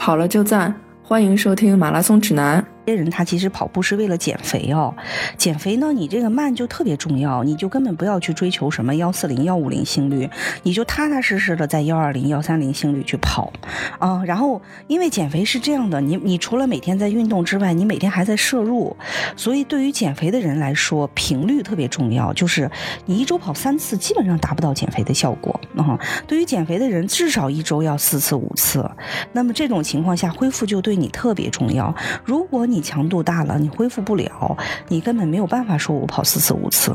跑了就赞，欢迎收听马拉松指南。有些人他其实跑步是为了减肥哦，减肥呢你这个慢就特别重要，你就根本不要去追求什么140、150心率，你就踏踏实实的在120、130心率去跑啊。然后因为减肥是这样的，你除了每天在运动之外，你每天还在摄入，所以对于减肥的人来说频率特别重要，就是你一周跑3次基本上达不到减肥的效果啊。对于减肥的人至少一周要4次、5次，那么这种情况下恢复就对你特别重要。如果你强度大了，你恢复不了，你根本没有办法说我跑4次、5次。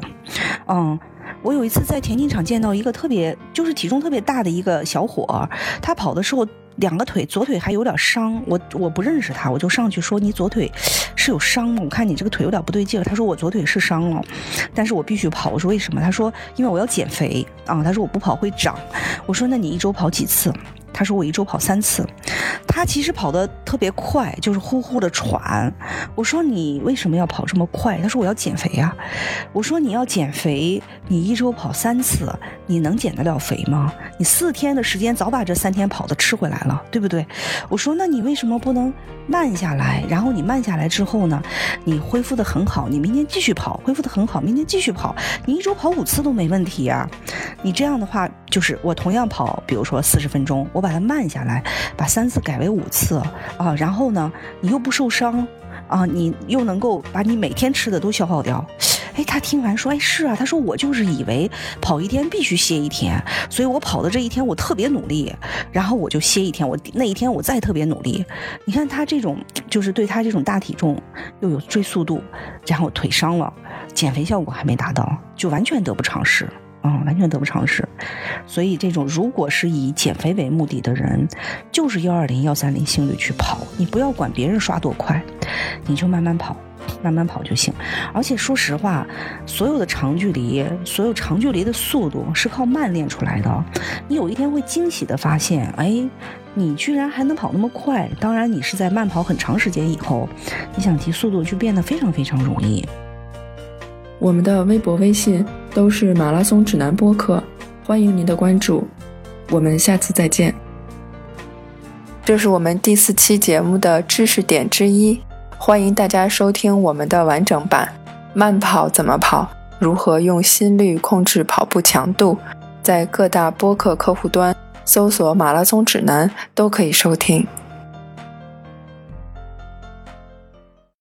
我有一次在田径场见到一个特别就是体重特别大的一个小伙，他跑的时候2个腿左腿还有点伤，我不认识他，我就上去说你左腿是有伤吗？我看你这个腿有点不对劲。他说我左腿是伤了，但是我必须跑。我说为什么？他说因为我要减肥啊。他说我不跑会长。我说那你一周跑几次？他说我一周跑3次，他其实跑得特别快，就是呼呼的喘。我说你为什么要跑这么快？他说我要减肥啊。我说你要减肥，你一周跑3次，你能减得了肥吗？你4天的时间早把这3天跑的吃回来了，对不对？我说那你为什么不能慢下来？然后你慢下来之后呢，你恢复得很好，你明天继续跑，恢复得很好，明天继续跑，你一周跑5次都没问题啊。你这样的话，就是我同样跑，比如说40分钟，我把它慢下来，把3次改为5次啊，然后呢，你又不受伤啊，你又能够把你每天吃的都消耗掉。哎，他听完说，哎，是啊，他说我就是以为跑1天必须歇1天，所以我跑的这1天我特别努力，然后我就歇1天，我那1天我再特别努力。你看他这种，就是对他这种大体重又有追速度，然后腿伤了，减肥效果还没达到，就完全得不偿失。完全得不偿失。所以这种如果是以减肥为目的的人，就是120、130心率去跑，你不要管别人刷多快，你就慢慢跑，慢慢跑就行。而且说实话，所有长距离的速度是靠慢练出来的。你有一天会惊喜的发现，哎，你居然还能跑那么快。当然你是在慢跑很长时间以后，你想提速度就变得非常非常容易。我们的微博微信都是马拉松指南播客，欢迎您的关注，我们下次再见。这是我们第4期节目的知识点之一，欢迎大家收听我们的完整版。慢跑怎么跑？如何用心率控制跑步强度？在各大播客客户端搜索马拉松指南都可以收听。